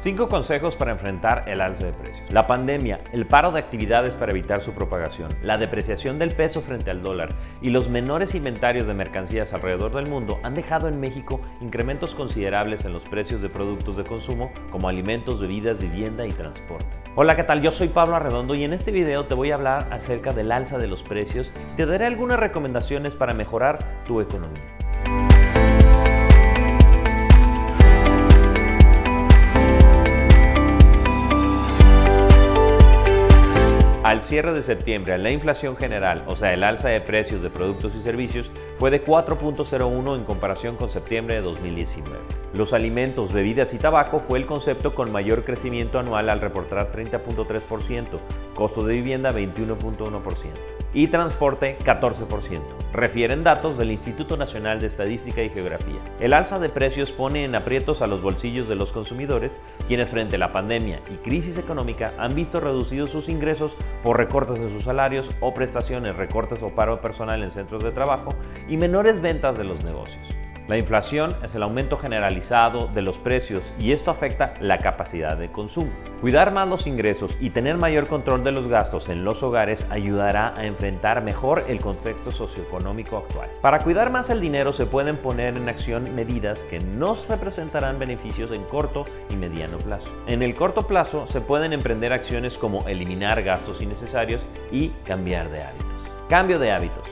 5 consejos para enfrentar el alza de precios. La pandemia, el paro de actividades para evitar su propagación, la depreciación del peso frente al dólar y los menores inventarios de mercancías alrededor del mundo han dejado en México incrementos considerables en los precios de productos de consumo como alimentos, bebidas, vivienda y transporte. Hola, ¿qué tal? Yo soy Pablo Arredondo y en este video te voy a hablar acerca del alza de los precios. Te daré algunas recomendaciones para mejorar tu economía. Al cierre de septiembre, la inflación general, o sea, el alza de precios de productos y servicios, fue de 4.01 en comparación con septiembre de 2019. Los alimentos, bebidas y tabaco fue el concepto con mayor crecimiento anual al reportar 30.3%, costo de vivienda 21.1% y transporte 14%. Refieren datos del Instituto Nacional de Estadística y Geografía. El alza de precios pone en aprietos a los bolsillos de los consumidores, quienes frente a la pandemia y crisis económica han visto reducidos sus ingresos por recortes de sus salarios o prestaciones, recortes o paro personal en centros de trabajo y menores ventas de los negocios. La inflación es el aumento generalizado de los precios y esto afecta la capacidad de consumo. Cuidar más los ingresos y tener mayor control de los gastos en los hogares ayudará a enfrentar mejor el contexto socioeconómico actual. Para cuidar más el dinero se pueden poner en acción medidas que nos representarán beneficios en corto y mediano plazo. En el corto plazo se pueden emprender acciones como eliminar gastos innecesarios y cambiar de hábitos. Cambio de hábitos.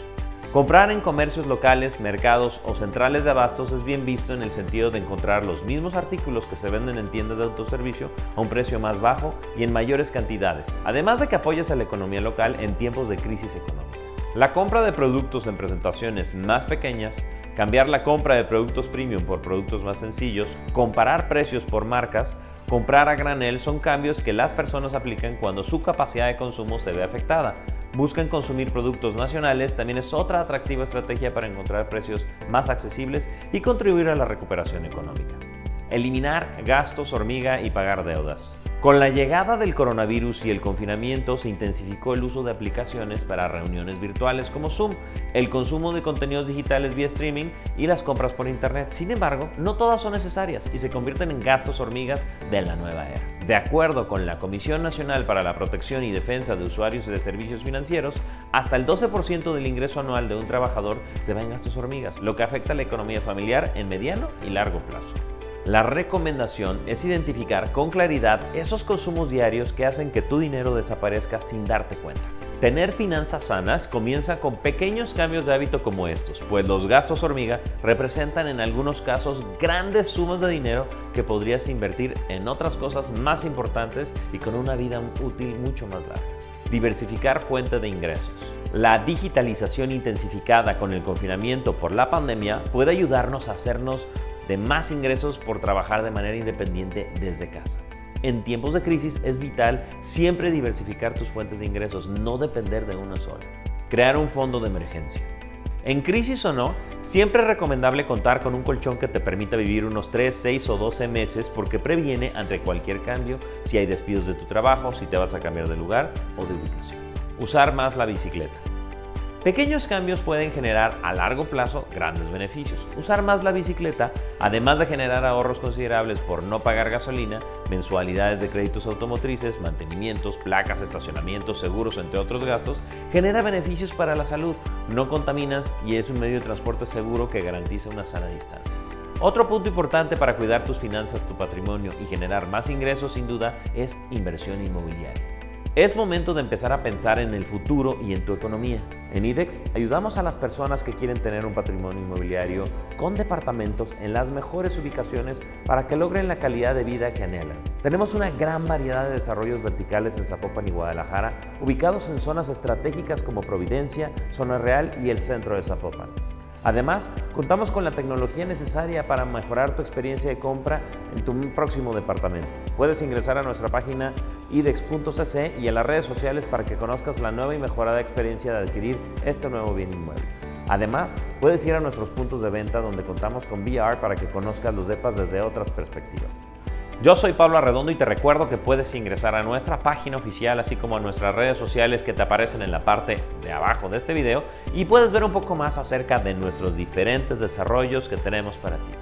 Comprar en comercios locales, mercados o centrales de abastos es bien visto en el sentido de encontrar los mismos artículos que se venden en tiendas de autoservicio a un precio más bajo y en mayores cantidades, además de que apoyas a la economía local en tiempos de crisis económica. La compra de productos en presentaciones más pequeñas, cambiar la compra de productos premium por productos más sencillos, comparar precios por marcas, comprar a granel son cambios que las personas aplican cuando su capacidad de consumo se ve afectada. Buscan consumir productos nacionales, también es otra atractiva estrategia para encontrar precios más accesibles y contribuir a la recuperación económica. Eliminar gastos hormiga y pagar deudas. Con la llegada del coronavirus y el confinamiento se intensificó el uso de aplicaciones para reuniones virtuales como Zoom, el consumo de contenidos digitales vía streaming y las compras por internet. Sin embargo, no todas son necesarias y se convierten en gastos hormigas de la nueva era. De acuerdo con la Comisión Nacional para la Protección y Defensa de Usuarios de Servicios Financieros, hasta el 12% del ingreso anual de un trabajador se va en gastos hormigas, lo que afecta a la economía familiar en mediano y largo plazo. La recomendación es identificar con claridad esos consumos diarios que hacen que tu dinero desaparezca sin darte cuenta. Tener finanzas sanas comienza con pequeños cambios de hábito como estos, pues los gastos hormiga representan en algunos casos grandes sumas de dinero que podrías invertir en otras cosas más importantes y con una vida útil mucho más larga. Diversificar fuente de ingresos. La digitalización intensificada con el confinamiento por la pandemia puede ayudarnos a hacernos de más ingresos por trabajar de manera independiente desde casa. En tiempos de crisis es vital siempre diversificar tus fuentes de ingresos, no depender de una sola. Crear un fondo de emergencia. En crisis o no, siempre es recomendable contar con un colchón que te permita vivir unos 3, 6 o 12 meses porque previene ante cualquier cambio, si hay despidos de tu trabajo, si te vas a cambiar de lugar o de ubicación. Usar más la bicicleta. Pequeños cambios pueden generar a largo plazo grandes beneficios. Usar más la bicicleta, además de generar ahorros considerables por no pagar gasolina, mensualidades de créditos automotrices, mantenimientos, placas, estacionamientos, seguros, entre otros gastos, genera beneficios para la salud, no contaminas y es un medio de transporte seguro que garantiza una sana distancia. Otro punto importante para cuidar tus finanzas, tu patrimonio y generar más ingresos, sin duda, es inversión inmobiliaria. Es momento de empezar a pensar en el futuro y en tu economía. En IDEX ayudamos a las personas que quieren tener un patrimonio inmobiliario con departamentos en las mejores ubicaciones para que logren la calidad de vida que anhelan. Tenemos una gran variedad de desarrollos verticales en Zapopan y Guadalajara, ubicados en zonas estratégicas como Providencia, Zona Real y el centro de Zapopan. Además, contamos con la tecnología necesaria para mejorar tu experiencia de compra en tu próximo departamento. Puedes ingresar a nuestra página idex.cc y a las redes sociales para que conozcas la nueva y mejorada experiencia de adquirir este nuevo bien inmueble. Además, puedes ir a nuestros puntos de venta donde contamos con VR para que conozcas los depas desde otras perspectivas. Yo soy Pablo Arredondo y te recuerdo que puedes ingresar a nuestra página oficial así como a nuestras redes sociales que te aparecen en la parte de abajo de este video y puedes ver un poco más acerca de nuestros diferentes desarrollos que tenemos para ti.